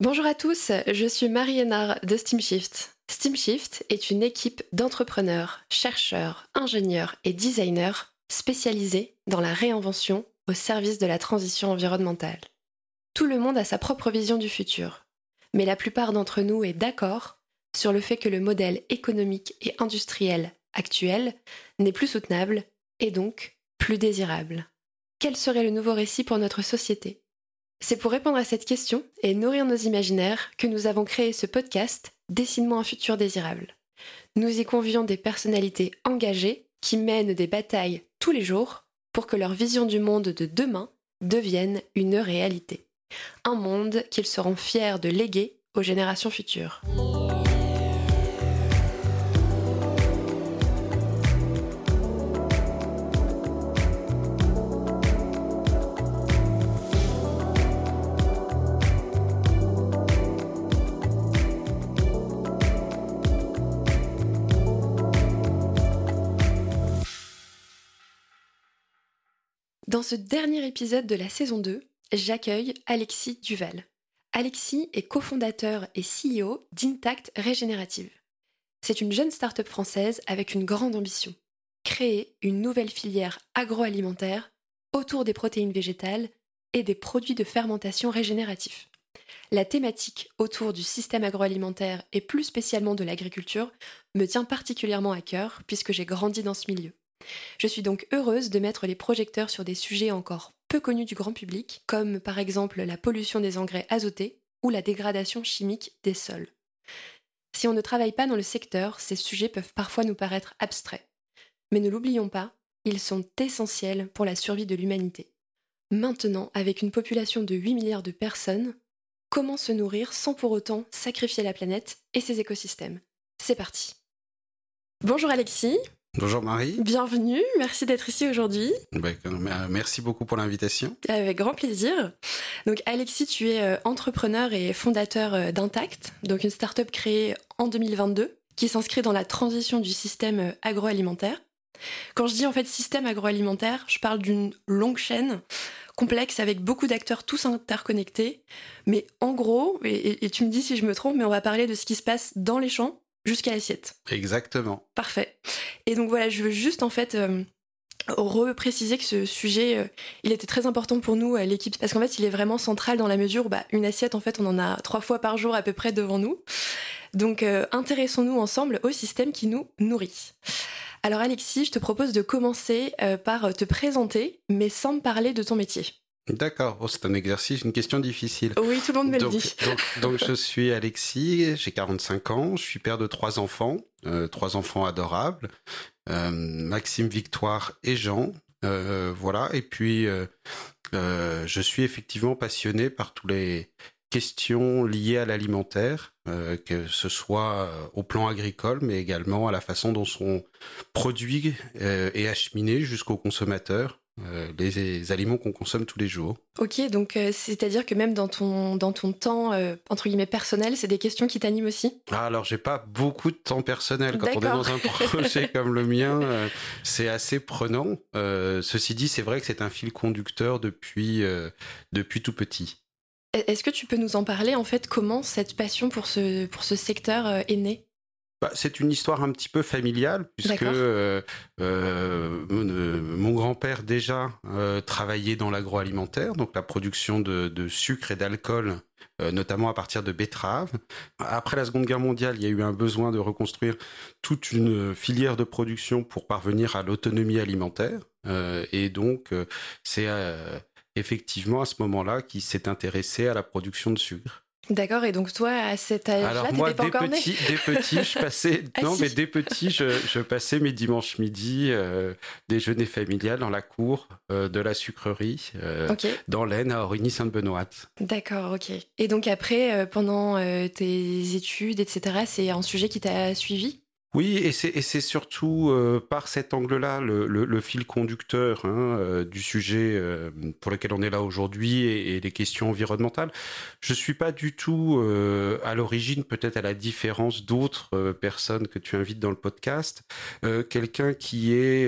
Bonjour à tous, je suis Marie-Hénard de Steamshift. Steamshift est une équipe d'entrepreneurs, chercheurs, ingénieurs et designers spécialisés dans la réinvention au service de la transition environnementale. Tout le monde a sa propre vision du futur, mais la plupart d'entre nous est d'accord sur le fait que le modèle économique et industriel actuel n'est plus soutenable et donc plus désirable. Quel serait le nouveau récit pour notre société ? C'est pour répondre à cette question et nourrir nos imaginaires que nous avons créé ce podcast « Dessine-moi un futur désirable ». Nous y convions des personnalités engagées qui mènent des batailles tous les jours pour que leur vision du monde de demain devienne une réalité. Un monde qu'ils seront fiers de léguer aux générations futures. Dans ce dernier épisode de la saison 2, j'accueille Alexis Duval. Alexis est cofondateur et CEO d'Intact Regenerative. C'est une jeune start-up française avec une grande ambition. Créer une nouvelle filière agroalimentaire autour des protéines végétales et des produits de fermentation régénératifs. La thématique autour du système agroalimentaire et plus spécialement de l'agriculture me tient particulièrement à cœur puisque j'ai grandi dans ce milieu. Je suis donc heureuse de mettre les projecteurs sur des sujets encore peu connus du grand public, comme par exemple la pollution des engrais azotés ou la dégradation chimique des sols. Si on ne travaille pas dans le secteur, ces sujets peuvent parfois nous paraître abstraits. Mais ne l'oublions pas, ils sont essentiels pour la survie de l'humanité. Maintenant, avec une population de 8 milliards de personnes, comment se nourrir sans pour autant sacrifier la planète et ses écosystèmes ? C'est parti ! Bonjour Alexis ! Bonjour Marie. Bienvenue, merci d'être ici aujourd'hui. Merci beaucoup pour l'invitation. Avec grand plaisir. Donc Alexis, tu es entrepreneur et fondateur d'Intact, donc une start-up créée en 2022 qui s'inscrit dans la transition du système agroalimentaire. Quand je dis en fait système agroalimentaire, je parle d'une longue chaîne complexe avec beaucoup d'acteurs tous interconnectés. Mais en gros, et tu me dis si je me trompe, mais on va parler de ce qui se passe dans les champs jusqu'à l'assiette. Exactement. Parfait. Et donc voilà, je veux juste en fait repréciser que ce sujet, il était très important pour nous, l'équipe, parce qu'en fait, il est vraiment central dans la mesure où une assiette, en fait, on en a 3 fois par jour à peu près devant nous. Donc intéressons-nous ensemble au système qui nous nourrit. Alors Alexis, je te propose de commencer par te présenter, mais sans me parler de ton métier. D'accord, c'est un exercice, une question difficile. Oui, tout le monde me le dit. Donc je suis Alexis, j'ai 45 ans, je suis père de 3 enfants, 3 enfants adorables, Maxime, Victoire et Jean, voilà. Et puis je suis effectivement passionné par toutes les questions liées à l'alimentaire, que ce soit au plan agricole, mais également à la façon dont sont produits et acheminés jusqu'au consommateur. Les aliments qu'on consomme tous les jours. Ok, donc c'est-à-dire que même dans ton temps, entre guillemets, personnel, c'est des questions qui t'animent aussi ? Alors, j'ai pas beaucoup de temps personnel. Quand on est dans un projet comme le mien, c'est assez prenant. Ceci dit, c'est vrai que c'est un fil conducteur depuis tout petit. Est-ce que tu peux nous en parler, en fait, comment cette passion pour ce secteur est née ? C'est une histoire un petit peu familiale, puisque mon grand-père déjà travaillait dans l'agroalimentaire, donc la production de sucre et d'alcool, notamment à partir de betteraves. Après la Seconde Guerre mondiale, il y a eu un besoin de reconstruire toute une filière de production pour parvenir à l'autonomie alimentaire. Et donc, c'est effectivement à ce moment-là qu'il s'est intéressé à la production de sucre. D'accord, et donc toi, à cet âge-là, t'étais pas encore né ? Alors moi, je passais mes dimanches midi, déjeuner familial dans la cour de la sucrerie, dans l'Aisne, à Origny-Sainte-Benoît. D'accord, ok. Et donc après, pendant tes études, etc., c'est un sujet qui t'a suivi ? Oui, et c'est surtout par cet angle-là, le fil conducteur du sujet pour lequel on est là aujourd'hui et les questions environnementales. Je suis pas du tout à l'origine, peut-être à la différence d'autres personnes que tu invites dans le podcast, quelqu'un qui est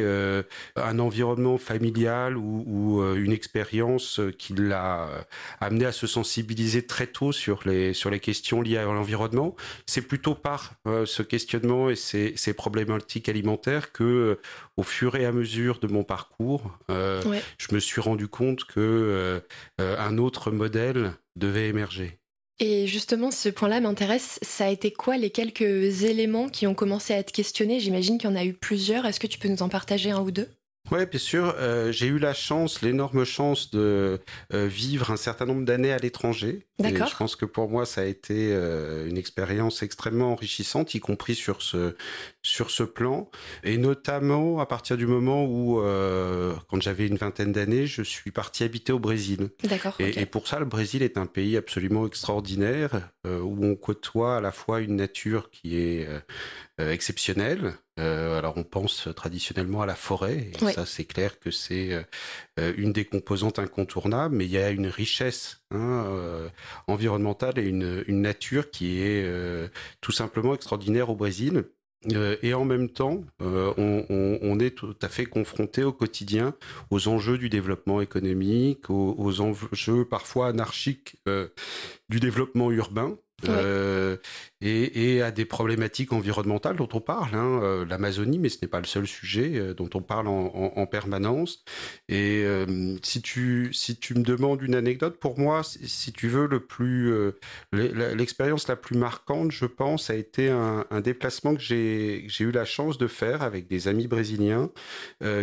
un environnement familial ou une expérience qui l'a amené à se sensibiliser très tôt sur les questions liées à l'environnement. C'est plutôt par ce questionnement et ces problématiques alimentaires que, au fur et à mesure de mon parcours, je me suis rendu compte que un autre modèle devait émerger. Et justement, ce point-là m'intéresse. Ça a été quoi les quelques éléments qui ont commencé à être questionnés? J'imagine qu'il y en a eu plusieurs. Est-ce que tu peux nous en partager un ou deux? Ouais, bien sûr. J'ai eu l'énorme chance de vivre un certain nombre d'années à l'étranger. D'accord. Et je pense que pour moi, ça a été une expérience extrêmement enrichissante, y compris sur ce plan. Et notamment à partir du moment où, quand j'avais une vingtaine d'années, je suis parti habiter au Brésil. D'accord. Et pour ça, le Brésil est un pays absolument extraordinaire, où on côtoie à la fois une nature qui est exceptionnelle. Alors on pense traditionnellement à la forêt, et ça c'est clair que c'est une des composantes incontournables, mais il y a une richesse environnementale et une nature qui est tout simplement extraordinaire au Brésil. Et en même temps, on est tout à fait confronté au quotidien aux enjeux du développement économique, aux enjeux parfois anarchiques du développement urbain. Et à des problématiques environnementales dont on parle, l'Amazonie, mais ce n'est pas le seul sujet dont on parle en permanence. Et si tu me demandes une anecdote, pour moi, si tu veux, l'expérience la plus marquante, je pense, a été un déplacement que j'ai eu la chance de faire avec des amis brésiliens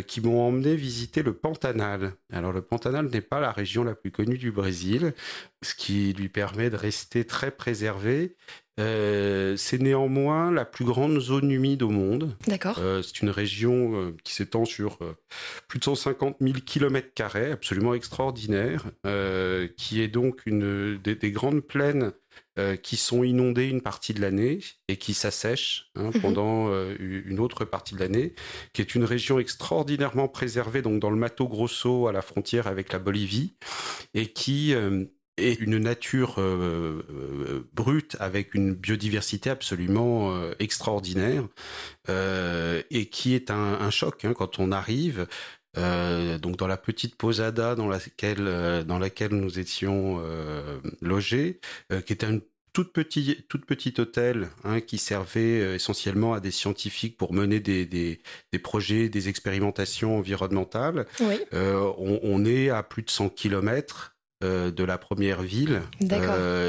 qui m'ont emmené visiter le Pantanal. Alors le Pantanal n'est pas la région la plus connue du Brésil, ce qui lui permet de rester très préservé. C'est néanmoins la plus grande zone humide au monde. D'accord. C'est une région qui s'étend sur plus de 150 000 km², absolument extraordinaire, qui est donc une des grandes plaines qui sont inondées une partie de l'année et qui s'assèchent pendant une autre partie de l'année, qui est une région extraordinairement préservée, donc dans le Mato Grosso, à la frontière avec la Bolivie, et qui... et une nature brute avec une biodiversité absolument extraordinaire et qui est un choc quand on arrive donc dans la petite posada dans laquelle nous étions logés, qui était une toute petite hôtel qui servait essentiellement à des scientifiques pour mener des projets, des expérimentations environnementales. On est à plus de 100 kilomètres de la première ville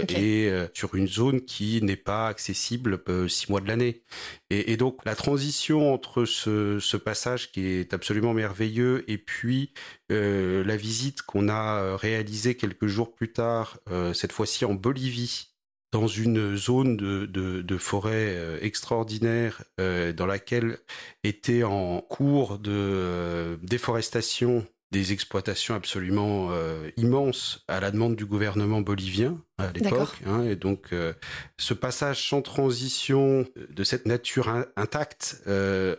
et sur une zone qui n'est pas accessible 6 mois de l'année. Et donc la transition entre ce passage qui est absolument merveilleux et puis la visite qu'on a réalisée quelques jours plus tard, cette fois-ci en Bolivie, dans une zone de forêt extraordinaire dans laquelle était en cours de déforestation des exploitations absolument immenses à la demande du gouvernement bolivien à l'époque. Et donc, ce passage sans transition de cette nature intacte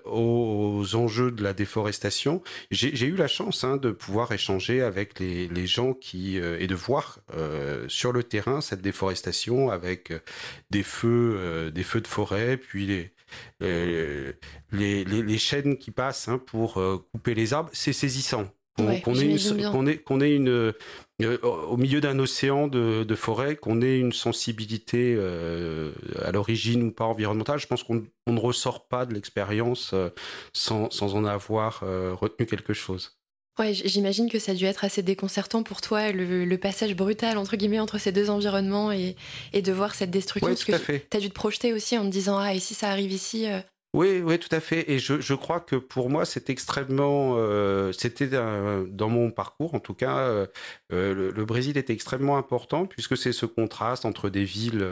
aux enjeux de la déforestation, j'ai eu la chance de pouvoir échanger avec les gens qui et de voir sur le terrain cette déforestation avec des feux de forêt, puis les chaînes qui passent pour couper les arbres. C'est saisissant. Au milieu d'un océan de forêt, qu'on ait une sensibilité à l'origine ou pas environnementale, je pense qu'on ne ressort pas de l'expérience sans en avoir retenu quelque chose. Ouais, j'imagine que ça a dû être assez déconcertant pour toi, le passage brutal entre guillemets entre ces deux environnements et de voir cette destruction. Ouais, tout à fait. T'as dû te projeter aussi en te disant et si ça arrive ici. Oui, tout à fait. Et je crois que pour moi, c'est extrêmement... c'était dans mon parcours, en tout cas, le Brésil était extrêmement important puisque c'est ce contraste entre des villes,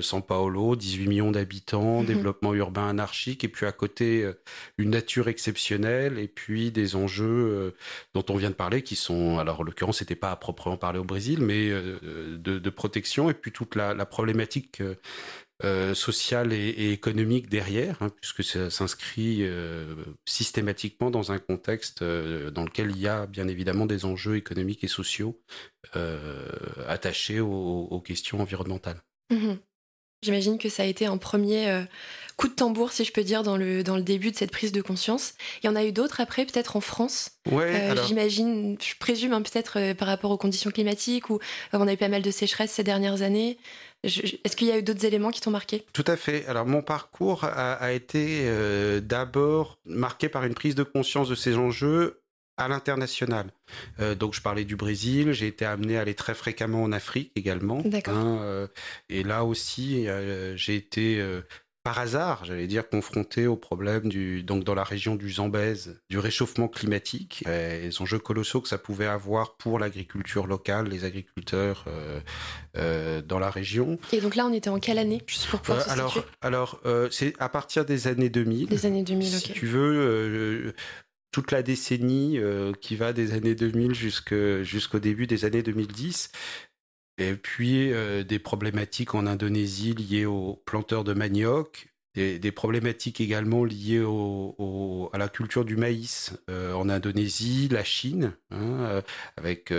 São Paulo, 18 millions d'habitants, développement urbain anarchique, et puis à côté, une nature exceptionnelle, et puis des enjeux dont on vient de parler, qui sont, alors en l'occurrence, c'était pas à proprement parler au Brésil, mais de protection, et puis toute la problématique sociale et économique derrière, hein, puisque ça s'inscrit systématiquement dans un contexte dans lequel il y a bien évidemment des enjeux économiques et sociaux attachés aux questions environnementales. Mmh. J'imagine que ça a été un premier coup de tambour, si je peux dire, dans le début de cette prise de conscience. Il y en a eu d'autres après, peut-être en France. Ouais, alors... J'imagine, je présume, hein, peut-être par rapport aux conditions climatiques, où on a eu pas mal de sécheresse ces dernières années. Est-ce qu'il y a eu d'autres éléments qui t'ont marqué ? Tout à fait. Alors, mon parcours a été d'abord marqué par une prise de conscience de ces enjeux à l'international. Donc, je parlais du Brésil, j'ai été amené à aller très fréquemment en Afrique également. D'accord. Hein, et là aussi, j'ai été, par hasard, j'allais dire, confronté au problème dans la région du Zambèze, du réchauffement climatique, les enjeux colossaux que ça pouvait avoir pour l'agriculture locale, les agriculteurs dans la région. Et donc là, on était en quelle année, juste pour pouvoir se situer ? Alors, c'est à partir des années 2000. Des années 2000, si tu veux... toute la décennie qui va des années 2000 jusqu'au début des années 2010. Et puis, des problématiques en Indonésie liées aux planteurs de manioc, des problématiques également liées à la culture du maïs en Indonésie, la Chine, avec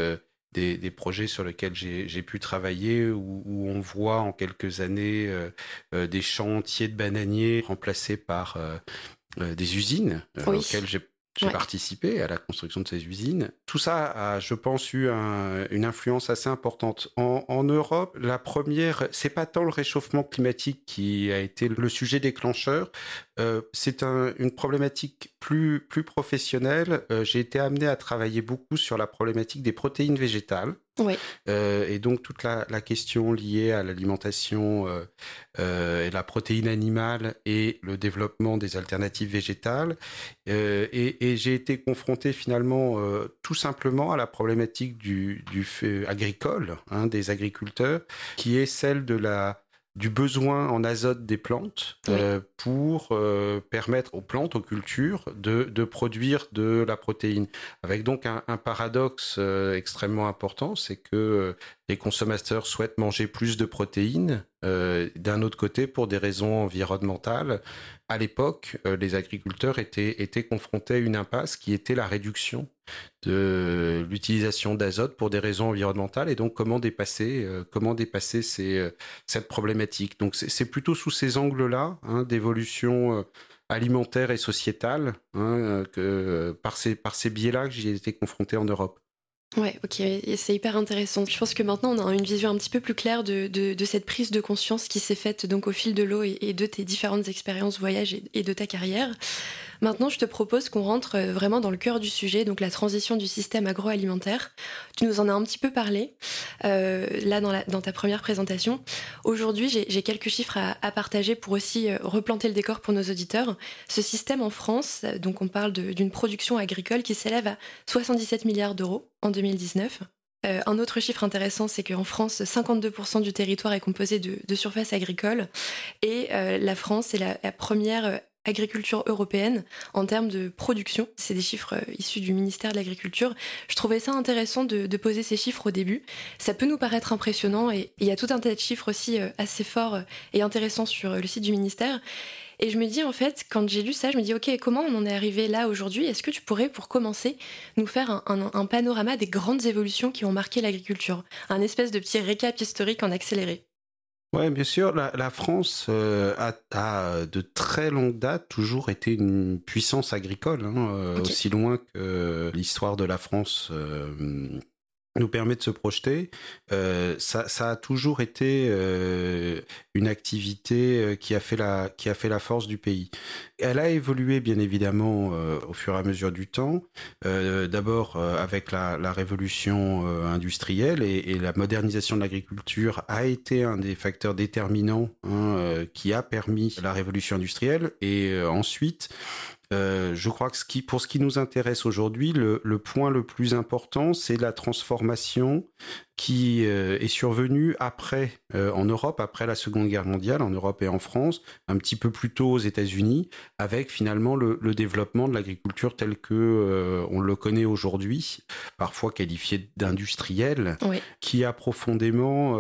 des projets sur lesquels j'ai pu travailler, où on voit en quelques années des champs entiers de bananiers remplacés par des usines auxquelles j'ai participé à la construction de ces usines. Tout ça a, je pense, eu une influence assez importante. En Europe, la première, c'est pas tant le réchauffement climatique qui a été le sujet déclencheur, c'est une problématique plus professionnelle. J'ai été amené à travailler beaucoup sur la problématique des protéines végétales. Oui. Et donc toute la question liée à l'alimentation et la protéine animale et le développement des alternatives végétales. Et j'ai été confronté finalement tout simplement à la problématique du fait agricole, hein, des agriculteurs, qui est celle du besoin en azote des plantes pour permettre aux plantes, aux cultures, de produire de la protéine. Avec donc un paradoxe extrêmement important, c'est que les consommateurs souhaitent manger plus de protéines. D'un autre côté, pour des raisons environnementales, à l'époque, les agriculteurs étaient confrontés à une impasse qui était la réduction de l'utilisation d'azote pour des raisons environnementales, et donc comment dépasser cette problématique. Donc c'est plutôt sous ces angles-là, hein, d'évolution alimentaire et sociétale, hein, que par ces biais-là que j'y ai été confronté en Europe. Ouais, ok, et c'est hyper intéressant. Je pense que maintenant on a une vision un petit peu plus claire de cette prise de conscience qui s'est faite donc au fil de l'eau et de tes différentes expériences, voyages et de ta carrière. Maintenant, je te propose qu'on rentre vraiment dans le cœur du sujet, donc la transition du système agroalimentaire. Tu nous en as un petit peu parlé, là dans ta première présentation. Aujourd'hui, j'ai quelques chiffres à partager pour aussi replanter le décor pour nos auditeurs. Ce système en France, donc on parle d'une production agricole qui s'élève à 77 milliards d'euros en 2019. Un autre chiffre intéressant, c'est qu'en France, 52% du territoire est composé de surface agricole, et la France est la première agriculture européenne en termes de production. C'est des chiffres issus du ministère de l'Agriculture. Je trouvais ça intéressant de poser ces chiffres au début. Ça peut nous paraître impressionnant, et il y a tout un tas de chiffres aussi assez forts et intéressants sur le site du ministère. Et je me dis, en fait, quand j'ai lu ça, je me dis, ok, comment on en est arrivé là aujourd'hui ? Est-ce que tu pourrais, pour commencer, nous faire un panorama des grandes évolutions qui ont marqué l'agriculture ? Un espèce de petit récap historique en accéléré. Oui, bien sûr. La France a de très longue date toujours été une puissance agricole, hein, aussi loin que l'histoire de la France nous permet de se projeter. Ça a toujours été une activité qui a fait la force du pays. Elle a évolué bien évidemment au fur et à mesure du temps. D'abord avec la révolution industrielle et la modernisation de l'agriculture a été un des facteurs déterminants, hein, qui a permis la révolution industrielle. Et ensuite Je crois que pour ce qui nous intéresse aujourd'hui, le point le plus important, c'est la transformation qui est survenue après, en Europe, après la Seconde Guerre mondiale, en Europe et en France, un petit peu plus tôt aux États-Unis, avec finalement le développement de l'agriculture telle que on le connaît aujourd'hui, parfois qualifiée d'industrielle, oui, qui a profondément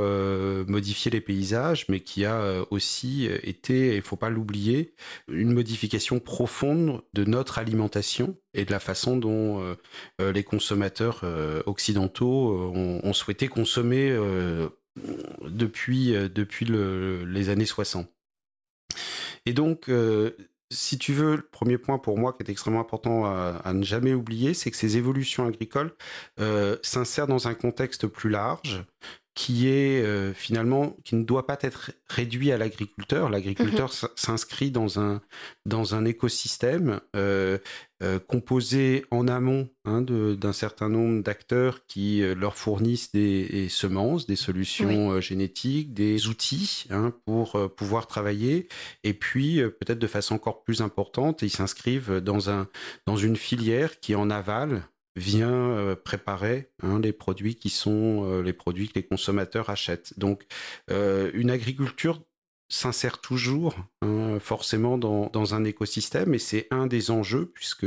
modifié les paysages, mais qui a aussi été, il faut pas l'oublier, une modification profonde de notre alimentation et de la façon dont les consommateurs occidentaux ont souhaité consommer depuis les années 60. Et donc, si tu veux, le premier point pour moi qui est extrêmement important à ne jamais oublier, c'est que ces évolutions agricoles s'insèrent dans un contexte plus large, qui est finalement, qui ne doit pas être réduit à l'agriculteur. L'agriculteur s'inscrit dans un écosystème composé en amont d'un certain nombre d'acteurs qui leur fournissent des semences, des solutions génétiques, des outils pour pouvoir travailler. Et puis, peut-être de façon encore plus importante, ils s'inscrivent dans une filière qui est en aval, vient préparer les produits qui sont les produits que les consommateurs achètent. Donc, une agriculture s'insère toujours forcément dans un écosystème, et c'est un des enjeux, puisque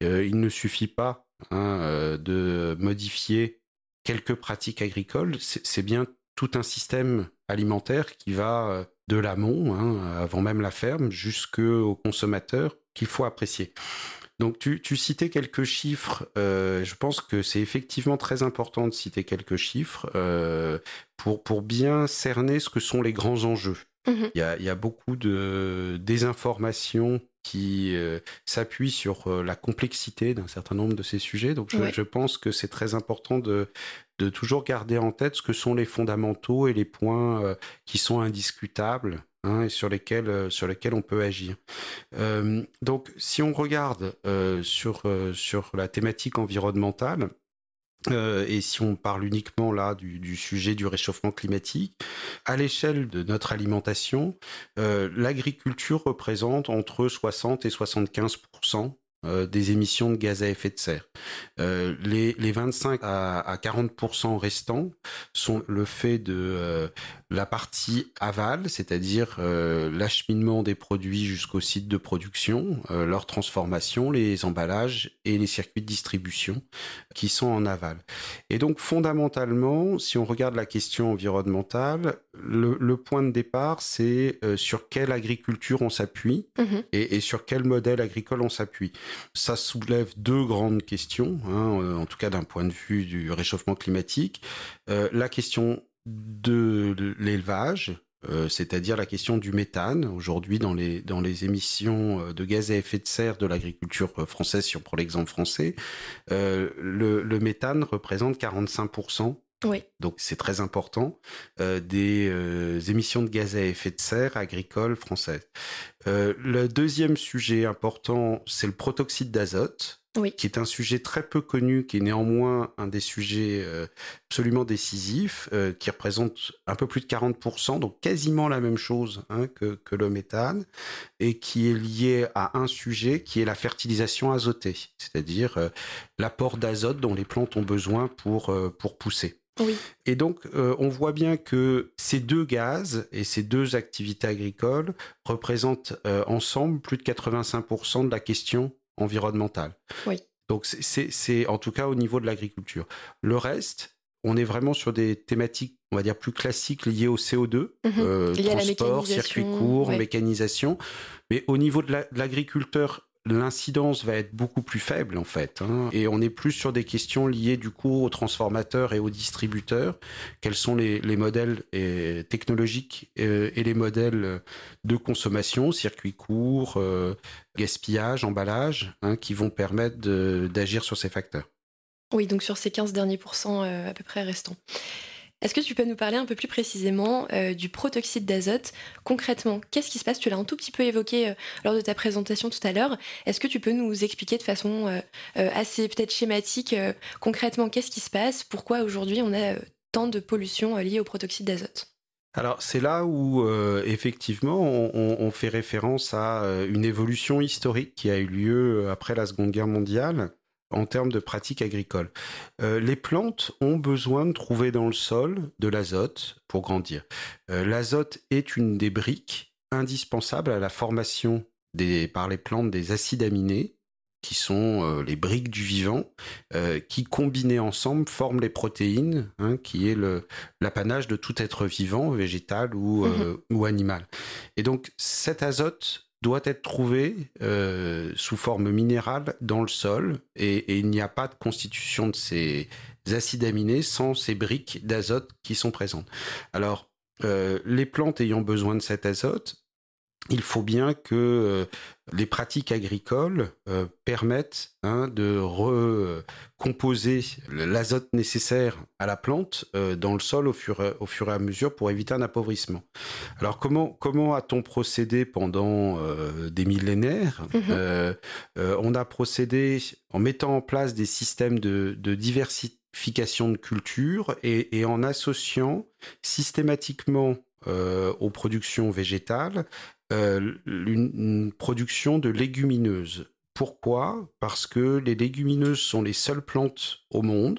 il ne suffit pas de modifier quelques pratiques agricoles. C'est bien tout un système alimentaire qui va de l'amont, avant même la ferme, jusqu'au consommateur, qu'il faut apprécier. Donc, tu citais quelques chiffres. Je pense que c'est effectivement très important de citer quelques chiffres pour bien cerner ce que sont les grands enjeux. Il y a beaucoup de désinformations qui s'appuient sur la complexité d'un certain nombre de ces sujets. Donc, je pense que c'est très important de toujours garder en tête ce que sont les fondamentaux et les points qui sont indiscutables, et sur lesquels on peut agir. Donc, si on regarde sur la thématique environnementale, et si on parle uniquement là du sujet du réchauffement climatique, à l'échelle de notre alimentation, l'agriculture représente entre 60 et 75% des émissions de gaz à effet de serre. Les 25 à 40% restants sont le fait de la partie aval, c'est-à-dire l'acheminement des produits jusqu'au site de production, leur transformation, les emballages et les circuits de distribution qui sont en aval. Et donc, fondamentalement, si on regarde la question environnementale, le point de départ, c'est sur quelle agriculture on s'appuie et sur quel modèle agricole on s'appuie. Ça soulève deux grandes questions, en tout cas d'un point de vue du réchauffement climatique. La question de l'élevage, c'est-à-dire la question du méthane. Aujourd'hui, dans les émissions de gaz à effet de serre de l'agriculture française, si on prend l'exemple français, le méthane représente 45%. Oui. Donc, c'est très important, des émissions de gaz à effet de serre agricoles françaises. Le deuxième sujet important, c'est le protoxyde d'azote, qui est un sujet très peu connu, qui est néanmoins un des sujets absolument décisifs, qui représente un peu plus de 40%, donc quasiment la même chose que le méthane, et qui est lié à un sujet qui est la fertilisation azotée, c'est-à-dire l'apport d'azote dont les plantes ont besoin pour pousser. Oui. Et donc, on voit bien que ces deux gaz et ces deux activités agricoles représentent ensemble plus de 85% de la question environnementale. Oui. Donc, c'est en tout cas au niveau de l'agriculture. Le reste, on est vraiment sur des thématiques, on va dire, plus classiques liées au CO2, transport, circuit court, mécanisation. Mais au niveau de l'agriculteur, l'incidence va être beaucoup plus faible, en fait. Et on est plus sur des questions liées, du coup, aux transformateurs et aux distributeurs. Quels sont les modèles technologiques et les modèles de consommation, circuit court, gaspillage, emballage, qui vont permettre d'agir sur ces facteurs. Oui, donc sur ces 15 derniers pourcents à peu près restants. Est-ce que tu peux nous parler un peu plus précisément du protoxyde d'azote? Concrètement, qu'est-ce qui se passe? Tu l'as un tout petit peu évoqué lors de ta présentation tout à l'heure. Est-ce que tu peux nous expliquer de façon assez peut-être schématique, concrètement, qu'est-ce qui se passe? Pourquoi aujourd'hui on a tant de pollution liée au protoxyde d'azote? Alors, c'est là où, effectivement, on fait référence à une évolution historique qui a eu lieu après la Seconde Guerre mondiale en termes de pratiques agricoles. Les plantes ont besoin de trouver dans le sol de l'azote pour grandir. L'azote est une des briques indispensables à la formation par les plantes des acides aminés, qui sont les briques du vivant, qui combinées ensemble forment les protéines, qui est l'apanage de tout être vivant, végétal ou animal. Et donc cet azote doit être trouvé sous forme minérale dans le sol, et il n'y a pas de constitution de ces acides aminés sans ces briques d'azote qui sont présentes. Alors les plantes ayant besoin de cet azote, il faut bien que les pratiques agricoles permettent de recomposer l'azote nécessaire à la plante dans le sol au fur et à mesure pour éviter un appauvrissement. Alors comment a-t-on procédé pendant des millénaires ? On a procédé en mettant en place des systèmes de diversification de cultures et en associant systématiquement aux productions végétales une production de légumineuses. Pourquoi ? Parce que les légumineuses sont les seules plantes au monde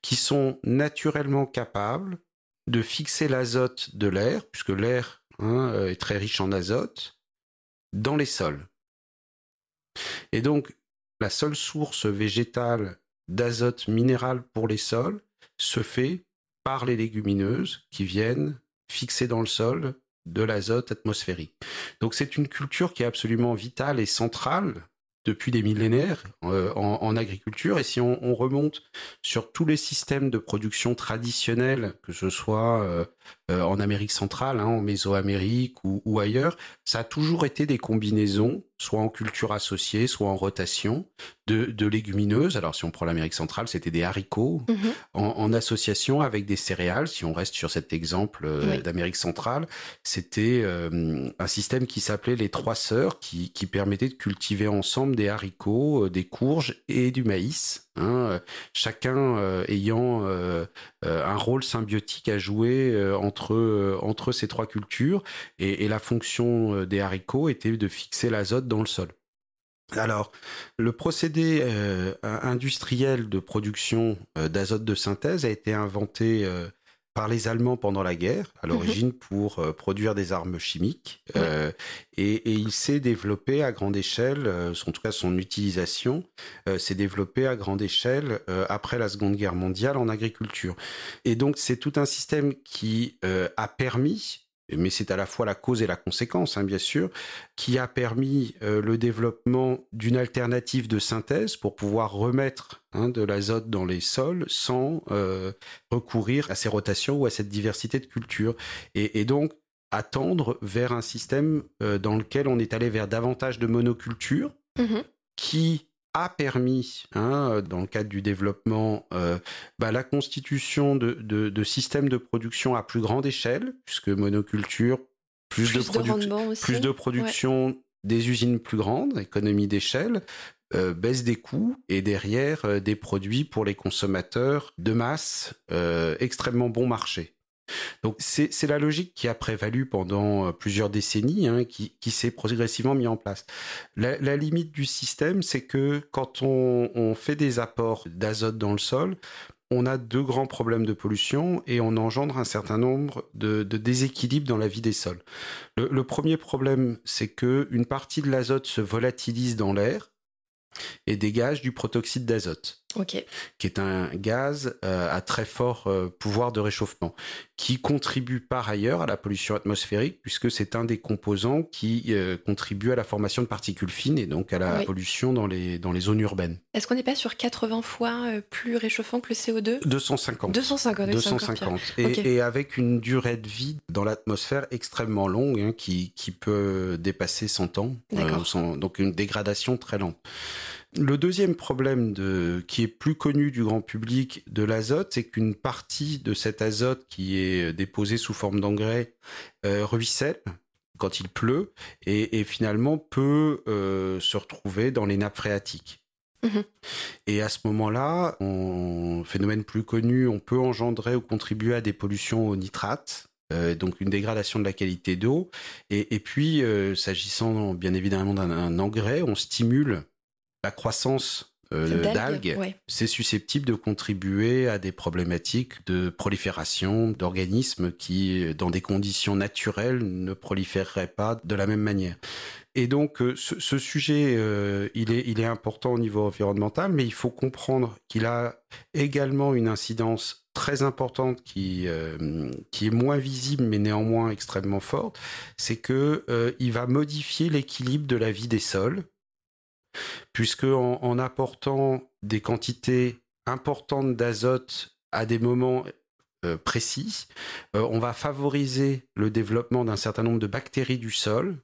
qui sont naturellement capables de fixer l'azote de l'air, puisque l'air est très riche en azote, dans les sols. Et donc, la seule source végétale d'azote minéral pour les sols se fait par les légumineuses qui viennent fixer dans le sol de l'azote atmosphérique. Donc c'est une culture qui est absolument vitale et centrale depuis des millénaires en agriculture. Et si on remonte sur tous les systèmes de production traditionnels, que ce soit en Amérique centrale, en Mésoamérique ou ailleurs, ça a toujours été des combinaisons, soit en culture associée, soit en rotation, de légumineuses. Alors si on prend l'Amérique centrale, c'était des haricots en association avec des céréales. Si on reste sur cet exemple d'Amérique centrale, c'était un système qui s'appelait les trois sœurs, qui permettait de cultiver ensemble des haricots, des courges et du maïs, chacun ayant un rôle symbiotique à jouer entre ces trois cultures, et la fonction des haricots était de fixer l'azote dans le sol. Alors, le procédé industriel de production d'azote de synthèse a été inventé par les Allemands pendant la guerre, à l'origine pour produire des armes chimiques, et il s'est développé à grande échelle, en tout cas son utilisation s'est développée à grande échelle après la Seconde Guerre mondiale en agriculture. Et donc c'est tout un système qui a permis, mais c'est à la fois la cause et la conséquence, bien sûr, qui a permis le développement d'une alternative de synthèse pour pouvoir remettre de l'azote dans les sols sans recourir à ces rotations ou à cette diversité de cultures, et donc attendre vers un système dans lequel on est allé vers davantage de monoculture qui a permis, dans le cadre du développement, la constitution de systèmes de production à plus grande échelle, puisque monoculture, plus de production, des usines plus grandes, économie d'échelle, baisse des coûts, et derrière des produits pour les consommateurs de masse extrêmement bon marché. Donc c'est la logique qui a prévalu pendant plusieurs décennies, qui s'est progressivement mis en place. La limite du système, c'est que quand on fait des apports d'azote dans le sol, on a deux grands problèmes de pollution et on engendre un certain nombre de déséquilibres dans la vie des sols. Le premier problème, c'est qu'une partie de l'azote se volatilise dans l'air et dégage du protoxyde d'azote, qui est un gaz à très fort pouvoir de réchauffement, qui contribue par ailleurs à la pollution atmosphérique, puisque c'est un des composants qui contribue à la formation de particules fines et donc à la pollution dans les zones urbaines. Est-ce qu'on n'est pas sur 80 fois plus réchauffant que le CO2 ? 250. Et avec une durée de vie dans l'atmosphère extrêmement longue, qui peut dépasser 100 ans, donc une dégradation très lente. Le deuxième problème qui est plus connu du grand public de l'azote, c'est qu'une partie de cet azote qui est déposé sous forme d'engrais ruisselle quand il pleut et finalement peut se retrouver dans les nappes phréatiques. Et à ce moment-là, phénomène plus connu, on peut engendrer ou contribuer à des pollutions aux nitrates, donc une dégradation de la qualité d'eau. Et puis, s'agissant bien évidemment d'un engrais, on stimule la croissance d'algues. Ouais. C'est susceptible de contribuer à des problématiques de prolifération d'organismes qui, dans des conditions naturelles, ne proliféreraient pas de la même manière. Et donc, ce sujet, il est important au niveau environnemental, mais il faut comprendre qu'il a également une incidence très importante qui est moins visible, mais néanmoins extrêmement forte. C'est que il va modifier l'équilibre de la vie des sols, puisque en apportant des quantités importantes d'azote à des moments précis, on va favoriser le développement d'un certain nombre de bactéries du sol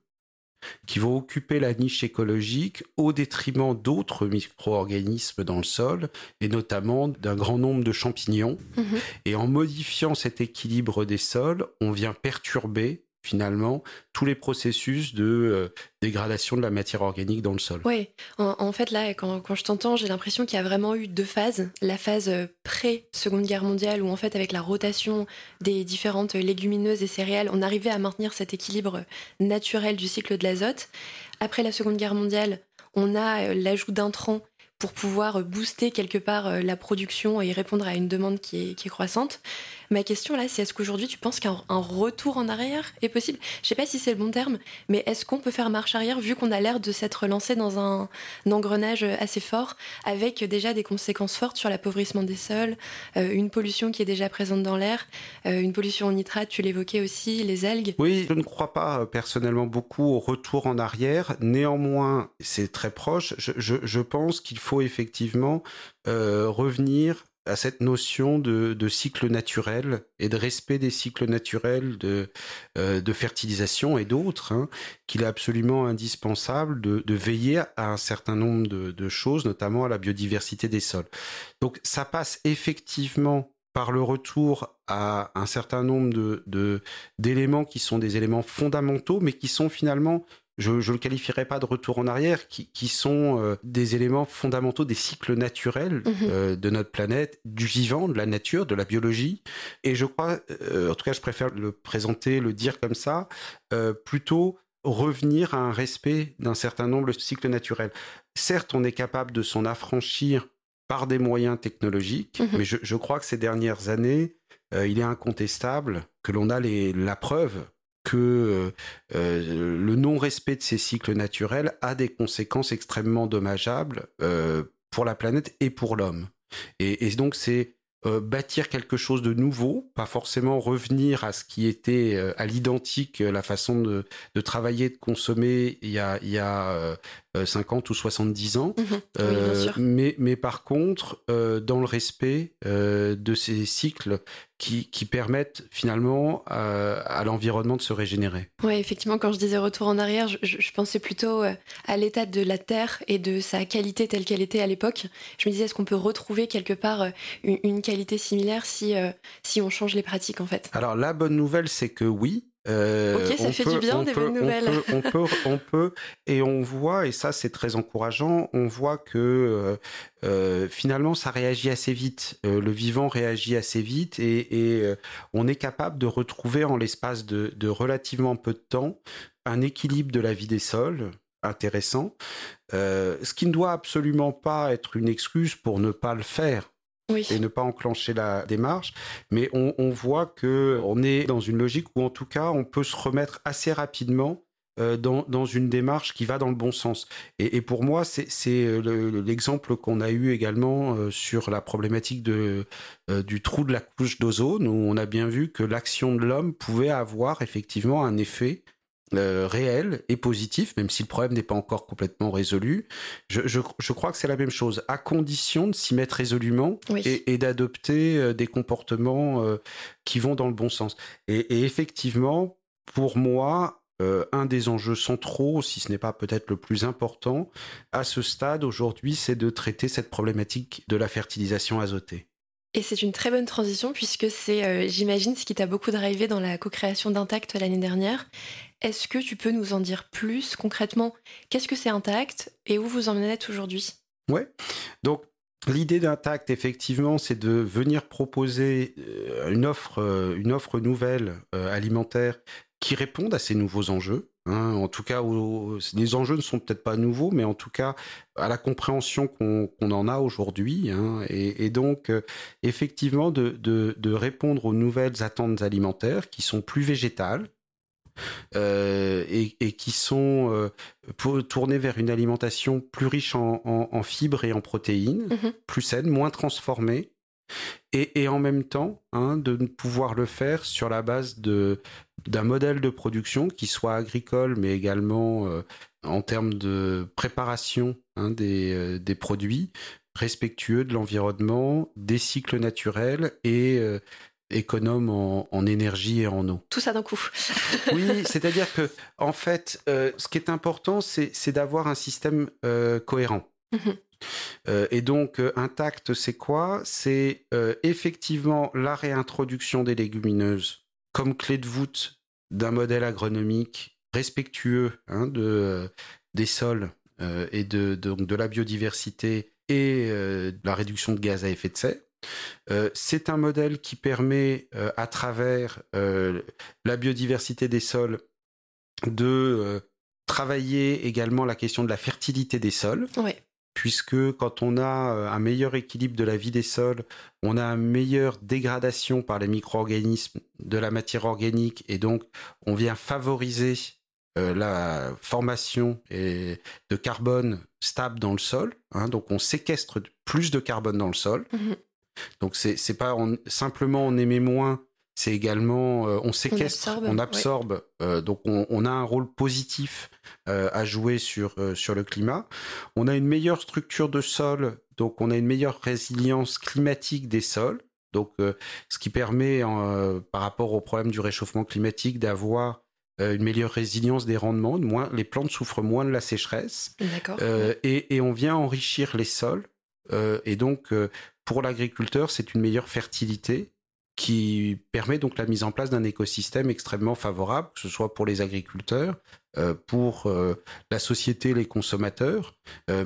qui vont occuper la niche écologique au détriment d'autres micro-organismes dans le sol, et notamment d'un grand nombre de champignons. Mmh. Et en modifiant cet équilibre des sols, on vient perturber finalement tous les processus de dégradation de la matière organique dans le sol. Oui, en fait là, quand je t'entends, j'ai l'impression qu'il y a vraiment eu deux phases. La phase pré-Seconde Guerre mondiale, où en fait avec la rotation des différentes légumineuses et céréales, on arrivait à maintenir cet équilibre naturel du cycle de l'azote. Après la Seconde Guerre mondiale, on a l'ajout d'intrants pour pouvoir booster quelque part la production et répondre à une demande qui est croissante. Ma question là, c'est est-ce qu'aujourd'hui tu penses qu'un retour en arrière est possible ? Je sais pas si c'est le bon terme, mais est-ce qu'on peut faire marche arrière vu qu'on a l'air de s'être lancé dans un engrenage assez fort, avec déjà des conséquences fortes sur l'appauvrissement des sols, une pollution qui est déjà présente dans l'air, une pollution en nitrate, tu l'évoquais aussi, les algues. Oui, je ne crois pas personnellement beaucoup au retour en arrière. Néanmoins, c'est très proche. Je pense qu'il faut effectivement revenir à cette notion de cycle naturel et de respect des cycles naturels de fertilisation et d'autres, hein, qu'il est absolument indispensable de veiller à un certain nombre de choses, notamment à la biodiversité des sols. Donc ça passe effectivement par le retour à un certain nombre d'éléments qui sont des éléments fondamentaux, mais qui sont finalement... Je le qualifierais pas de retour en arrière, qui sont des éléments fondamentaux des cycles naturels de notre planète, du vivant, de la nature, de la biologie. Et je crois, en tout cas, je préfère le dire comme ça, plutôt revenir à un respect d'un certain nombre de cycles naturels. Certes, on est capable de s'en affranchir par des moyens technologiques, mais je crois que ces dernières années, il est incontestable que l'on a la preuve que le non-respect de ces cycles naturels a des conséquences extrêmement dommageables pour la planète et pour l'homme. Et donc, c'est bâtir quelque chose de nouveau, pas forcément revenir à ce qui était à l'identique, la façon de travailler, de consommer il y a 50 ou 70 ans, oui, mais par contre, dans le respect de ces cycles qui permettent finalement à l'environnement de se régénérer. Oui, effectivement, quand je disais retour en arrière, je pensais plutôt à l'état de la Terre et de sa qualité telle qu'elle était à l'époque. Je me disais, est-ce qu'on peut retrouver quelque part une qualité similaire si on change les pratiques, en fait ? Alors, la bonne nouvelle, c'est que oui. Ok, ça fait du bien, des bonnes nouvelles. On peut, et on voit, et ça c'est très encourageant, on voit que finalement ça réagit assez vite, le vivant réagit assez vite, et on est capable de retrouver en l'espace de relativement peu de temps un équilibre de la vie des sols intéressant, ce qui ne doit absolument pas être une excuse pour ne pas le faire. Oui. Et ne pas enclencher la démarche, mais on voit qu'on est dans une logique où en tout cas on peut se remettre assez rapidement dans une démarche qui va dans le bon sens. Et pour moi, c'est l'exemple qu'on a eu également sur la problématique du trou de la couche d'ozone, où on a bien vu que l'action de l'homme pouvait avoir effectivement un effet réel et positif, même si le problème n'est pas encore complètement résolu. Je crois que c'est la même chose, à condition de s'y mettre résolument, oui, et d'adopter des comportements qui vont dans le bon sens. Et effectivement, pour moi, un des enjeux centraux, si ce n'est pas peut-être le plus important, à ce stade aujourd'hui, c'est de traiter cette problématique de la fertilisation azotée. Et c'est une très bonne transition, puisque c'est, j'imagine, ce qui t'a beaucoup drivé dans la co-création d'Intact l'année dernière. Est-ce que tu peux nous en dire plus concrètement ? Qu'est-ce que c'est Intact et où vous en êtes aujourd'hui ? Ouais. Donc L'idée d'Intact, effectivement, c'est de venir proposer une offre nouvelle alimentaire qui réponde à ces nouveaux enjeux. Hein, en tout cas, les enjeux ne sont peut-être pas nouveaux, mais en tout cas, à la compréhension qu'on en a aujourd'hui. Hein, et donc, effectivement, de répondre aux nouvelles attentes alimentaires qui sont plus végétales, et qui sont tournées vers une alimentation plus riche en fibres et en protéines, plus saine, moins transformée, et en même temps, hein, de pouvoir le faire sur la base d'un modèle de production qui soit agricole, mais également en termes de préparation, hein, des produits, respectueux de l'environnement, des cycles naturels et économe en énergie et en eau. Tout ça d'un coup. Oui, c'est-à-dire que, en fait, ce qui est important, c'est d'avoir un système cohérent. Mm-hmm. Et donc, Intact, c'est quoi ? C'est effectivement la réintroduction des légumineuses comme clé de voûte d'un modèle agronomique respectueux, hein, des sols et de la biodiversité et de la réduction de gaz à effet de serre. C'est un modèle qui permet, à travers la biodiversité des sols, de travailler également la question de la fertilité des sols, oui. Puisque quand on a un meilleur équilibre de la vie des sols, on a une meilleure dégradation par les micro-organismes de la matière organique, et donc on vient favoriser la formation de carbone stable dans le sol, hein, donc on séquestre plus de carbone dans le sol. Mm-hmm. Donc, c'est pas simplement on émet moins, c'est également on séquestre, on absorbe. Ouais. Donc, on a un rôle positif à jouer sur le climat. On a une meilleure structure de sol, donc on a une meilleure résilience climatique des sols. Donc, ce qui permet, par rapport au problème du réchauffement climatique, d'avoir une meilleure résilience des rendements. Les plantes souffrent moins de la sécheresse. D'accord. Et on vient enrichir les sols. Et donc, pour l'agriculteur, c'est une meilleure fertilité qui permet donc la mise en place d'un écosystème extrêmement favorable, que ce soit pour les agriculteurs, pour la société, les consommateurs,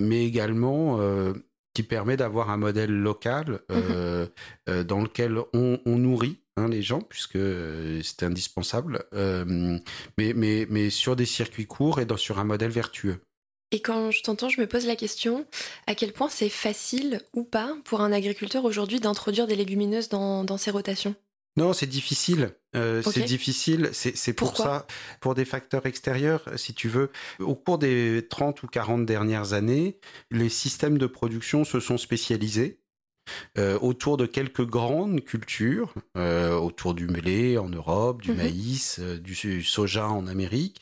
mais également qui permet d'avoir un modèle local dans lequel on nourrit, hein, les gens, puisque c'est indispensable, mais sur des circuits courts et sur un modèle vertueux. Et quand je t'entends, je me pose la question, à quel point c'est facile ou pas pour un agriculteur aujourd'hui d'introduire des légumineuses dans ses rotations ? Non, c'est difficile. Okay. C'est difficile, c'est pour ça, pour des facteurs extérieurs, si tu veux. Au cours des 30 ou 40 dernières années, les systèmes de production se sont spécialisés autour de quelques grandes cultures, autour du blé en Europe, du maïs, du soja en Amérique.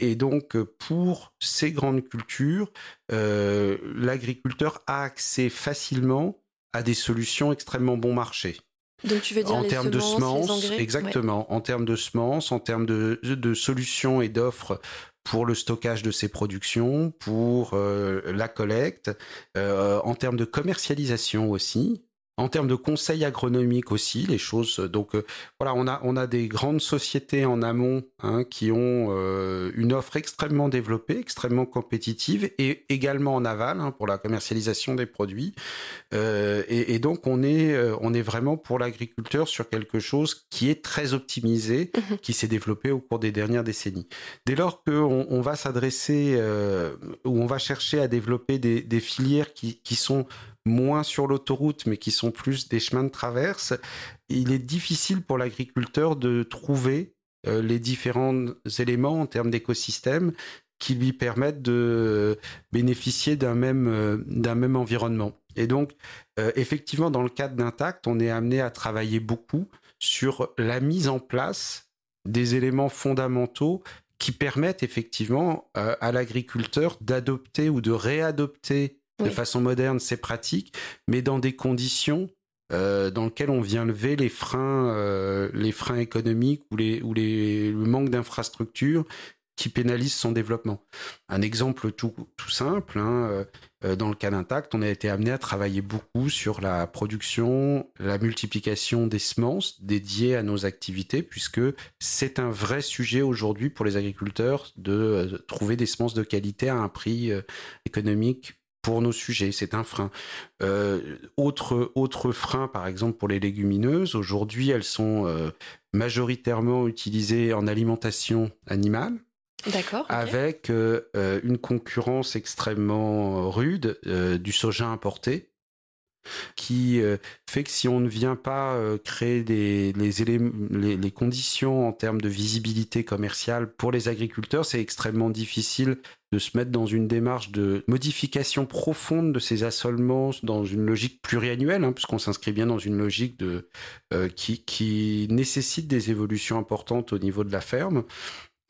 Et donc, pour ces grandes cultures, l'agriculteur a accès facilement à des solutions extrêmement bon marché. Donc, tu veux dire les semences, les engrais ? Exactement. Ouais. En termes de semences, en termes de solutions et d'offres pour le stockage de ces productions, pour la collecte, en termes de commercialisation aussi. En termes de conseils agronomiques aussi, les choses. Donc voilà, on a des grandes sociétés en amont, hein, qui ont une offre extrêmement développée, extrêmement compétitive, et également en aval, hein, pour la commercialisation des produits. Et donc on est vraiment pour l'agriculteur sur quelque chose qui est très optimisé, qui s'est développé au cours des dernières décennies. Dès lors qu'on va s'adresser ou on va chercher à développer des filières qui sont moins sur l'autoroute, mais qui sont plus des chemins de traverse, il est difficile pour l'agriculteur de trouver les différents éléments en termes d'écosystème qui lui permettent de bénéficier d'un même environnement. Et donc, effectivement, dans le cadre d'Intact, on est amené à travailler beaucoup sur la mise en place des éléments fondamentaux qui permettent effectivement à l'agriculteur d'adopter ou de réadopter de façon moderne, c'est pratique, mais dans des conditions dans lesquelles on vient lever les freins économiques ou le manque d'infrastructures qui pénalisent son développement. Un exemple tout simple, hein, dans le cas d'Intact, on a été amené à travailler beaucoup sur la production, la multiplication des semences dédiées à nos activités, puisque c'est un vrai sujet aujourd'hui pour les agriculteurs de trouver des semences de qualité à un prix économique pour nos sujets, c'est un frein. Autre frein, par exemple, pour les légumineuses, aujourd'hui, elles sont majoritairement utilisées en alimentation animale. D'accord. Avec une concurrence extrêmement rude du soja importé, qui fait que si on ne vient pas créer les conditions en termes de visibilité commerciale pour les agriculteurs, c'est extrêmement difficile de se mettre dans une démarche de modification profonde de ces assolements dans une logique pluriannuelle, hein, puisqu'on s'inscrit bien dans une logique qui nécessite des évolutions importantes au niveau de la ferme.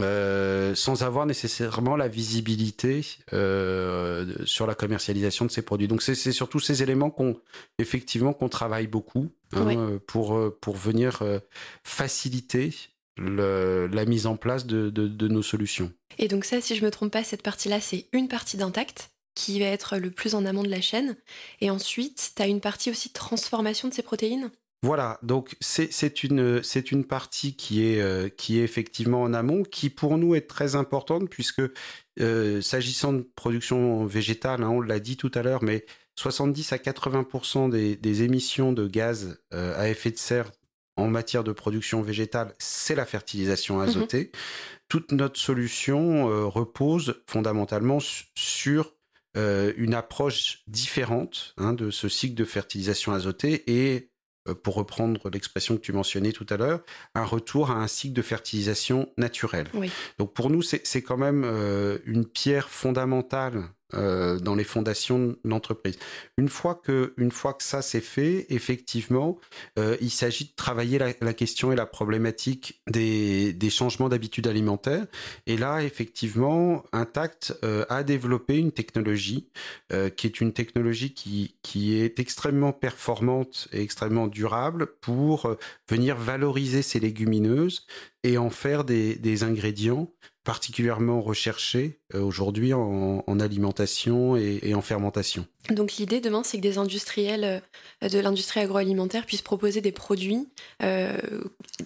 Sans avoir nécessairement la visibilité sur la commercialisation de ces produits. Donc c'est surtout ces éléments qu'on travaille beaucoup, hein, oui, pour venir faciliter la mise en place de nos solutions. Et donc ça, si je me trompe pas, cette partie-là, c'est une partie d'Intact qui va être le plus en amont de la chaîne. Et ensuite, tu as une partie aussi de transformation de ces protéines ? Voilà, donc c'est une partie qui est effectivement en amont, qui pour nous est très importante puisque s'agissant de production végétale, hein, on l'a dit tout à l'heure, mais 70 à 80% des émissions de gaz à effet de serre en matière de production végétale, c'est la fertilisation azotée. Mmh. Toute notre solution repose fondamentalement sur une approche différente, hein, de ce cycle de fertilisation azotée et, pour reprendre l'expression que tu mentionnais tout à l'heure, un retour à un cycle de fertilisation naturel. Oui. Donc pour nous, c'est quand même une pierre fondamentale dans les fondations de l'entreprise. Une fois que ça c'est fait, effectivement, il s'agit de travailler la question et la problématique des changements d'habitude alimentaire. Et là, effectivement, Intact a développé une technologie qui est une technologie qui est extrêmement performante et extrêmement durable pour venir valoriser ces légumineuses et en faire des ingrédients particulièrement recherchés aujourd'hui en alimentation et en fermentation. Donc l'idée demain, c'est que des industriels de l'industrie agroalimentaire puissent proposer des produits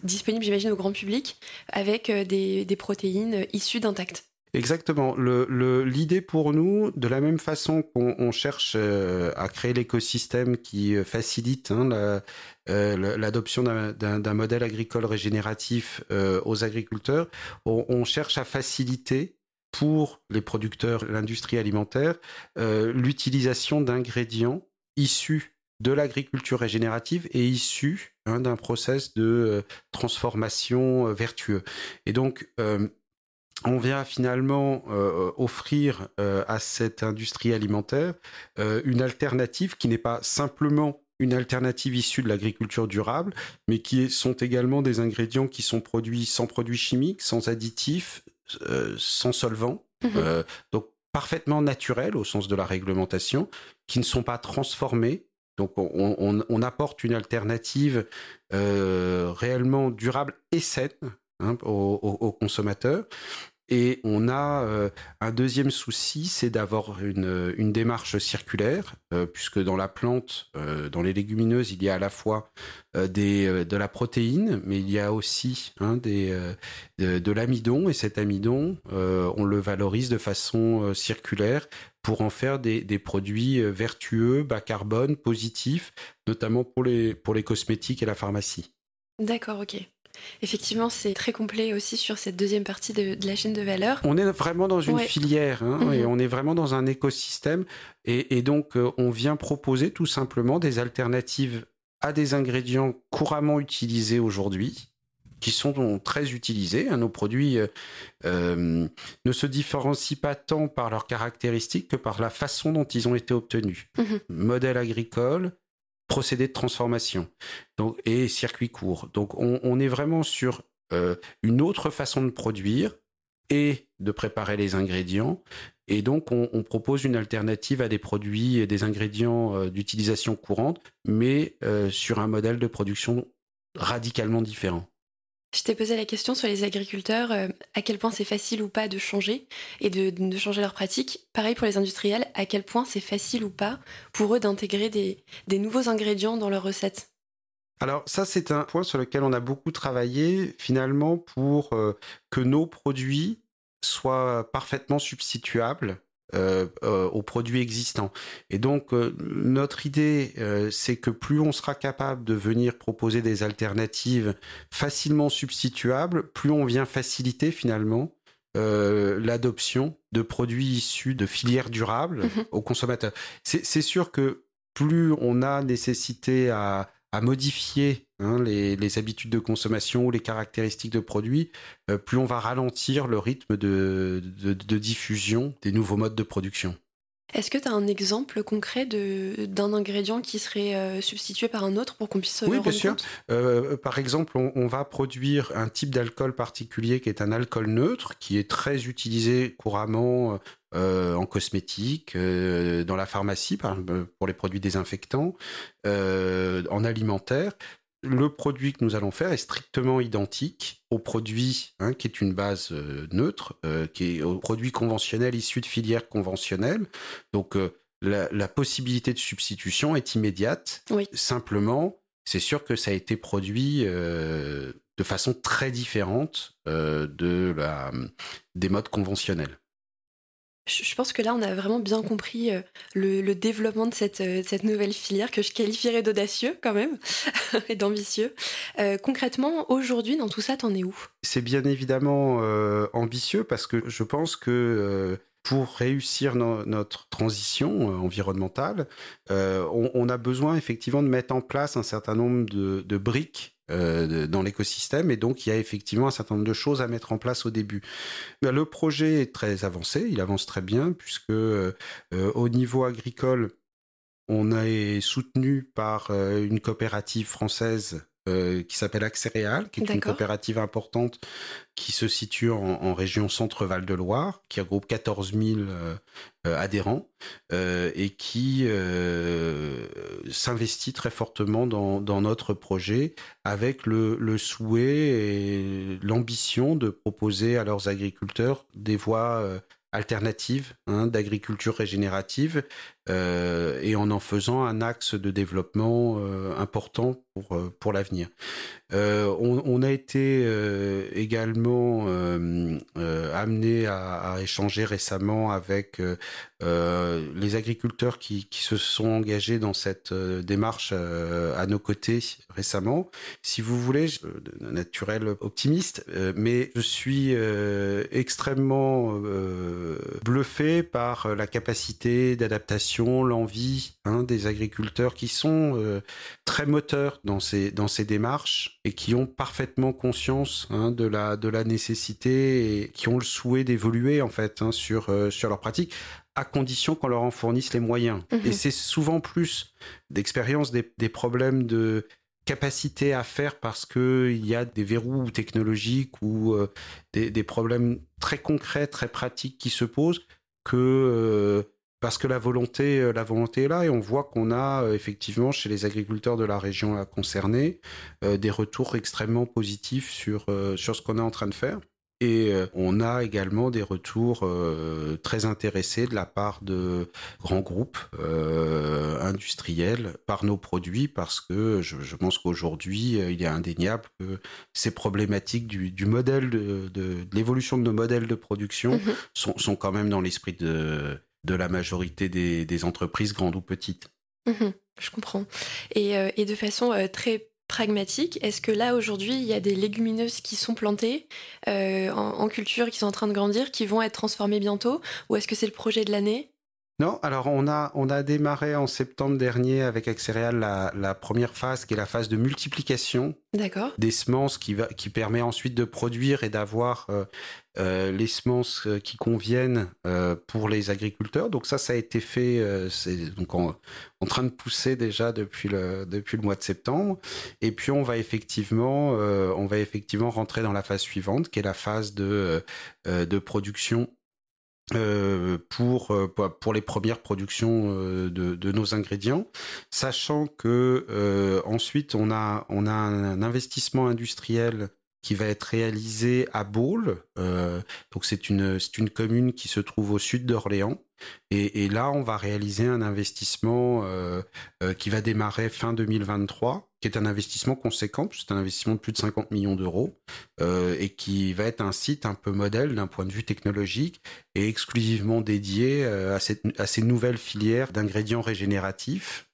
disponibles, j'imagine, au grand public avec des protéines issues d'Intact. Exactement. L'idée pour nous, de la même façon qu'on cherche à créer l'écosystème qui facilite, hein, l'adoption d'un modèle agricole régénératif aux agriculteurs, on cherche à faciliter pour les producteurs, l'industrie alimentaire, l'utilisation d'ingrédients issus de l'agriculture régénérative et issus, hein, d'un process de transformation vertueux. Et donc, on vient finalement offrir à cette industrie alimentaire une alternative qui n'est pas simplement une alternative issue de l'agriculture durable, mais qui sont également des ingrédients qui sont produits sans produits chimiques, sans additifs, sans solvants, donc parfaitement naturels au sens de la réglementation, qui ne sont pas transformés. Donc on apporte une alternative réellement durable et saine, hein, aux consommateurs. Et on a un deuxième souci, c'est d'avoir une démarche circulaire, puisque dans la plante, dans les légumineuses, il y a à la fois de la protéine, mais il y a aussi, hein, de l'amidon. Et cet amidon, on le valorise de façon circulaire pour en faire des produits vertueux, bas carbone, positifs, notamment pour les cosmétiques et la pharmacie. D'accord, ok. Effectivement, c'est très complet aussi sur cette deuxième partie de la chaîne de valeur. On est vraiment dans une filière, hein, et on est vraiment dans un écosystème. Et donc, on vient proposer tout simplement des alternatives à des ingrédients couramment utilisés aujourd'hui, qui sont très utilisés. Nos produits ne se différencient pas tant par leurs caractéristiques que par la façon dont ils ont été obtenus. Modèle agricole, procédé de transformation, donc, et circuit court. Donc, on est vraiment sur une autre façon de produire et de préparer les ingrédients. Et donc, on propose une alternative à des produits et des ingrédients d'utilisation courante, mais sur un modèle de production radicalement différent. Je t'ai posé la question sur les agriculteurs, à quel point c'est facile ou pas de changer et de changer leurs pratiques. Pareil pour les industriels, à quel point c'est facile ou pas pour eux d'intégrer des nouveaux ingrédients dans leurs recettes. Alors ça, c'est un point sur lequel on a beaucoup travaillé finalement pour que nos produits soient parfaitement substituables aux produits existants. Et donc, notre idée, c'est que plus on sera capable de venir proposer des alternatives facilement substituables, plus on vient faciliter finalement l'adoption de produits issus de filières durables aux consommateurs. C'est sûr que plus on a nécessité à modifier les habitudes de consommation ou les caractéristiques de produits, plus on va ralentir le rythme de diffusion des nouveaux modes de production. Est-ce que tu as un exemple concret d'un ingrédient qui serait substitué par un autre pour qu'on puisse rendre compte ? Oui, bien sûr. Par exemple, on va produire un type d'alcool particulier qui est un alcool neutre, qui est très utilisé couramment en cosmétique, dans la pharmacie, pour les produits désinfectants, en alimentaire. Le produit que nous allons faire est strictement identique au produit qui est une base neutre, qui est au produit conventionnel issu de filières conventionnelles. Donc, la possibilité de substitution est immédiate. Oui. Simplement, c'est sûr que ça a été produit de façon très différente des modes conventionnels. Je pense que là, on a vraiment bien compris le développement de cette nouvelle filière que je qualifierais d'audacieux quand même et d'ambitieux. Concrètement, aujourd'hui, dans tout ça, t'en es où ? C'est bien évidemment ambitieux parce que je pense que pour réussir notre transition environnementale, on a besoin effectivement de mettre en place un certain nombre de briques dans l'écosystème, et donc il y a effectivement un certain nombre de choses à mettre en place au début. Le projet est très avancé, il avance très bien, puisque au niveau agricole, on est soutenu par une coopérative française qui s'appelle AccéRéal, qui est une coopérative importante qui se situe en région Centre-Val de Loire, qui regroupe 14 000 adhérents et qui s'investit très fortement dans notre projet, avec le souhait et l'ambition de proposer à leurs agriculteurs des voies alternatives d'agriculture régénérative, et en faisant un axe de développement important pour l'avenir. On a été également amené à échanger récemment avec les agriculteurs qui se sont engagés dans cette démarche à nos côtés récemment. Si vous voulez, naturel optimiste, mais je suis extrêmement bluffé par la capacité d'adaptation, l'envie des agriculteurs qui sont très moteurs dans ces démarches et qui ont parfaitement conscience de la nécessité et qui ont le souhait d'évoluer en fait sur leur pratique, à condition qu'on leur en fournisse les moyens. Mmh. Et c'est souvent plus d'expérience des problèmes de capacité à faire, parce qu'il y a des verrous technologiques ou des problèmes très concrets, très pratiques qui se posent, que parce que la volonté est là, et on voit qu'on a effectivement chez les agriculteurs de la région concernée des retours extrêmement positifs sur ce qu'on est en train de faire. Et on a également des retours très intéressés de la part de grands groupes industriels par nos produits, parce que je pense qu'aujourd'hui, il est indéniable que ces problématiques du modèle de l'évolution de nos modèles de production sont quand même dans l'esprit de la majorité des entreprises, grandes ou petites. Je comprends. Et de façon très pragmatique, est-ce que là aujourd'hui il y a des légumineuses qui sont plantées en culture, qui sont en train de grandir, qui vont être transformées bientôt, ou est-ce que c'est le projet de l'année ? Non, alors on a démarré en septembre dernier avec AccéRéal la première phase, qui est la phase de multiplication des semences, qui permet ensuite de produire et d'avoir les semences qui conviennent pour les agriculteurs. Donc ça a été fait, c'est donc en train de pousser déjà depuis le mois de septembre. Et puis on va effectivement rentrer dans la phase suivante, qui est la phase de production. Pour les premières productions de nos ingrédients, sachant que ensuite on a un investissement industriel qui va être réalisé à Baule. Donc c'est une commune qui se trouve au sud d'Orléans. Et là, on va réaliser un investissement qui va démarrer fin 2023, qui est un investissement conséquent, c'est un investissement de plus de 50 millions d'euros, et qui va être un site un peu modèle d'un point de vue technologique et exclusivement dédié à ces nouvelles filières d'ingrédients régénératifs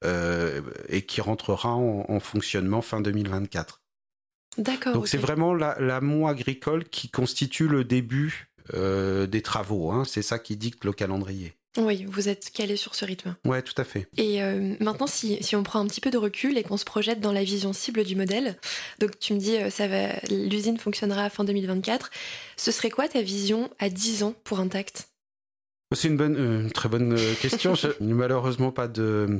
et qui rentrera en fonctionnement fin 2024. D'accord. Donc okay. C'est vraiment l'amont agricole qui constitue le début des travaux, hein. C'est ça qui dicte le calendrier. Oui, vous êtes calé sur ce rythme. Oui, tout à fait. Et maintenant, si on prend un petit peu de recul et qu'on se projette dans la vision cible du modèle, donc tu me dis l'usine fonctionnera fin 2024, ce serait quoi ta vision à 10 ans pour Intact ? C'est une très bonne question. Je n'ai malheureusement pas de...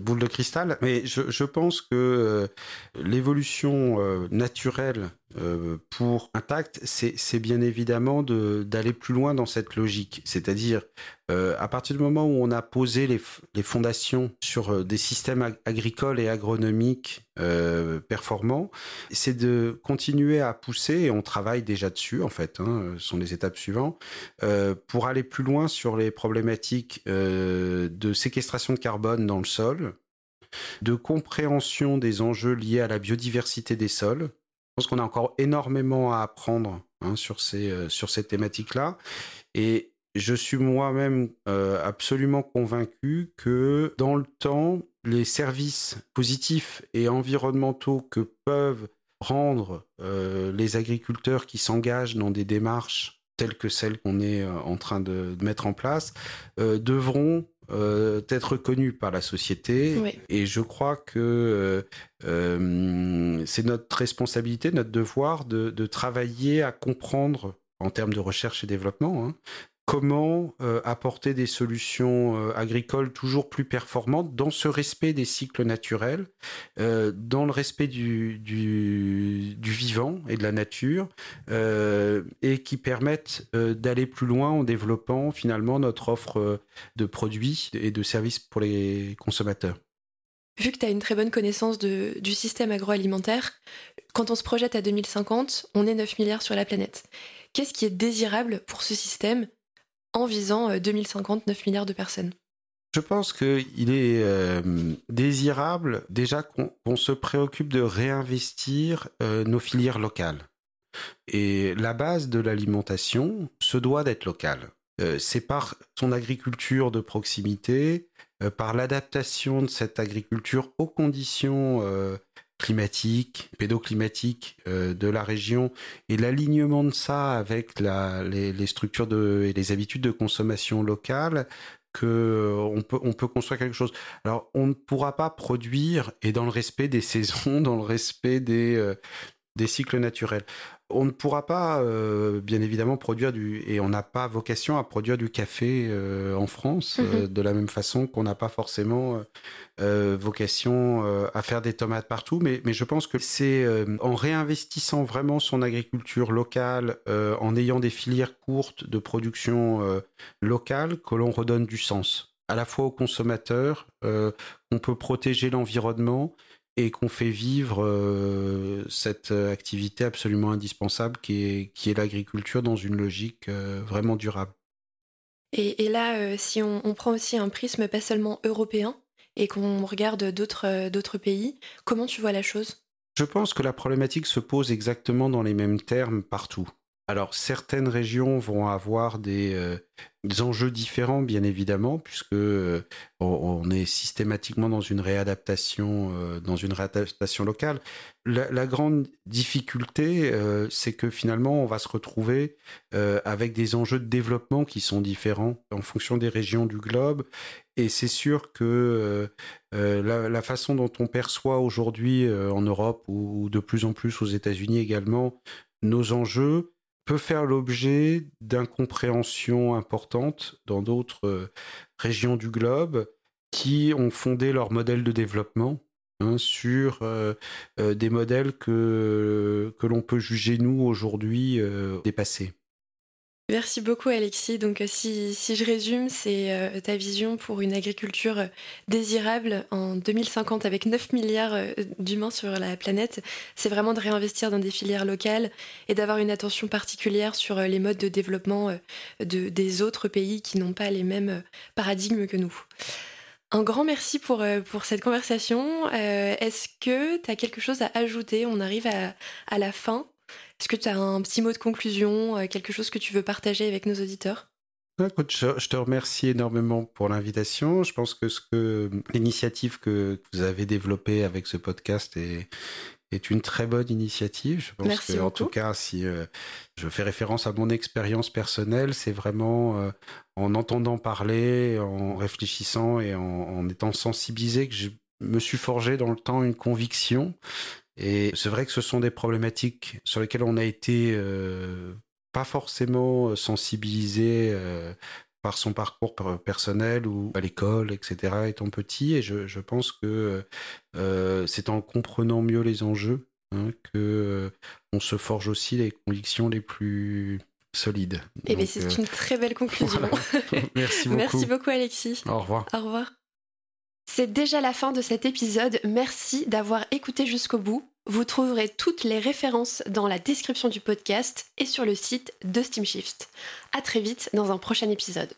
boule de cristal, mais je pense que l'évolution naturelle pour Intact, c'est bien évidemment d'aller plus loin dans cette logique. C'est-à-dire, à partir du moment où on a posé les fondations sur des systèmes agricoles et agronomiques performants, c'est de continuer à pousser, et on travaille déjà dessus en fait, hein, ce sont les étapes suivantes, pour aller plus loin sur les problématiques de séquestration de carbone dans le sol, de compréhension des enjeux liés à la biodiversité des sols. Je pense qu'on a encore énormément à apprendre hein, sur ces thématiques-là. Et je suis moi-même absolument convaincu que dans le temps, les services positifs et environnementaux que peuvent rendre les agriculteurs qui s'engagent dans des démarches telles que celles qu'on est en train de mettre en place, devront être reconnus par la société. Oui. Et je crois que c'est notre responsabilité, notre devoir de travailler à comprendre, en termes de recherche et développement, hein, comment apporter des solutions agricoles toujours plus performantes dans ce respect des cycles naturels, dans le respect du vivant et de la nature, et qui permettent d'aller plus loin en développant finalement notre offre de produits et de services pour les consommateurs. Vu que tu as une très bonne connaissance du système agroalimentaire, quand on se projette à 2050, on est 9 milliards sur la planète. Qu'est-ce qui est désirable pour ce système ? En visant 2050, 9 milliards de personnes. Je pense qu'il est désirable déjà qu'on se préoccupe de réinvestir nos filières locales. Et la base de l'alimentation se doit d'être locale. C'est par son agriculture de proximité, par l'adaptation de cette agriculture aux conditions climatique, pédoclimatique de la région et l'alignement de ça avec les structures et les habitudes de consommation locale qu'on peut construire quelque chose. Alors, on ne pourra pas produire et dans le respect des saisons, dans le respect des cycles naturels. On ne pourra pas, bien évidemment, produire et on n'a pas vocation à produire du café en France, de la même façon qu'on n'a pas forcément vocation à faire des tomates partout. Mais je pense que c'est en réinvestissant vraiment son agriculture locale, en ayant des filières courtes de production locale, que l'on redonne du sens, à la fois aux consommateurs, qu'on peut protéger l'environnement, et qu'on fait vivre cette activité absolument indispensable qui est l'agriculture dans une logique vraiment durable. Et là, si on prend aussi un prisme pas seulement européen et qu'on regarde d'autres pays, comment tu vois la chose ? Je pense que la problématique se pose exactement dans les mêmes termes partout. Alors, certaines régions vont avoir des enjeux différents, bien évidemment, puisque on est systématiquement dans une réadaptation locale. La grande difficulté, c'est que finalement, on va se retrouver avec des enjeux de développement qui sont différents en fonction des régions du globe. Et c'est sûr que la façon dont on perçoit aujourd'hui en Europe ou de plus en plus aux États-Unis également nos enjeux peut faire l'objet d'incompréhensions importantes dans d'autres régions du globe qui ont fondé leur modèle de développement sur des modèles que l'on peut juger, nous, aujourd'hui, dépassés. Merci beaucoup Alexis. Donc si je résume, c'est ta vision pour une agriculture désirable en 2050 avec 9 milliards d'humains sur la planète. C'est vraiment de réinvestir dans des filières locales et d'avoir une attention particulière sur les modes de développement des autres pays qui n'ont pas les mêmes paradigmes que nous. Un grand merci pour cette conversation. Est-ce que tu as quelque chose à ajouter ? On arrive à la fin. Est-ce que tu as un petit mot de conclusion, quelque chose que tu veux partager avec nos auditeurs ? Écoute, je te remercie énormément pour l'invitation. Je pense que, l'initiative que vous avez développée avec ce podcast est une très bonne initiative. Je pense Merci que, beaucoup. En tout cas, si je fais référence à mon expérience personnelle, c'est vraiment en entendant parler, en réfléchissant et en étant sensibilisé que je me suis forgé dans le temps une conviction. Et c'est vrai que ce sont des problématiques sur lesquelles on a été pas forcément sensibilisé par son parcours personnel ou à l'école, etc., étant petit. Et je pense que c'est en comprenant mieux les enjeux qu'on se forge aussi les convictions les plus solides. Et bien, c'est une très belle conclusion. Voilà. Merci beaucoup. Merci beaucoup, Alexis. Au revoir. Au revoir. C'est déjà la fin de cet épisode, merci d'avoir écouté jusqu'au bout. Vous trouverez toutes les références dans la description du podcast et sur le site de Steamshift. À très vite dans un prochain épisode.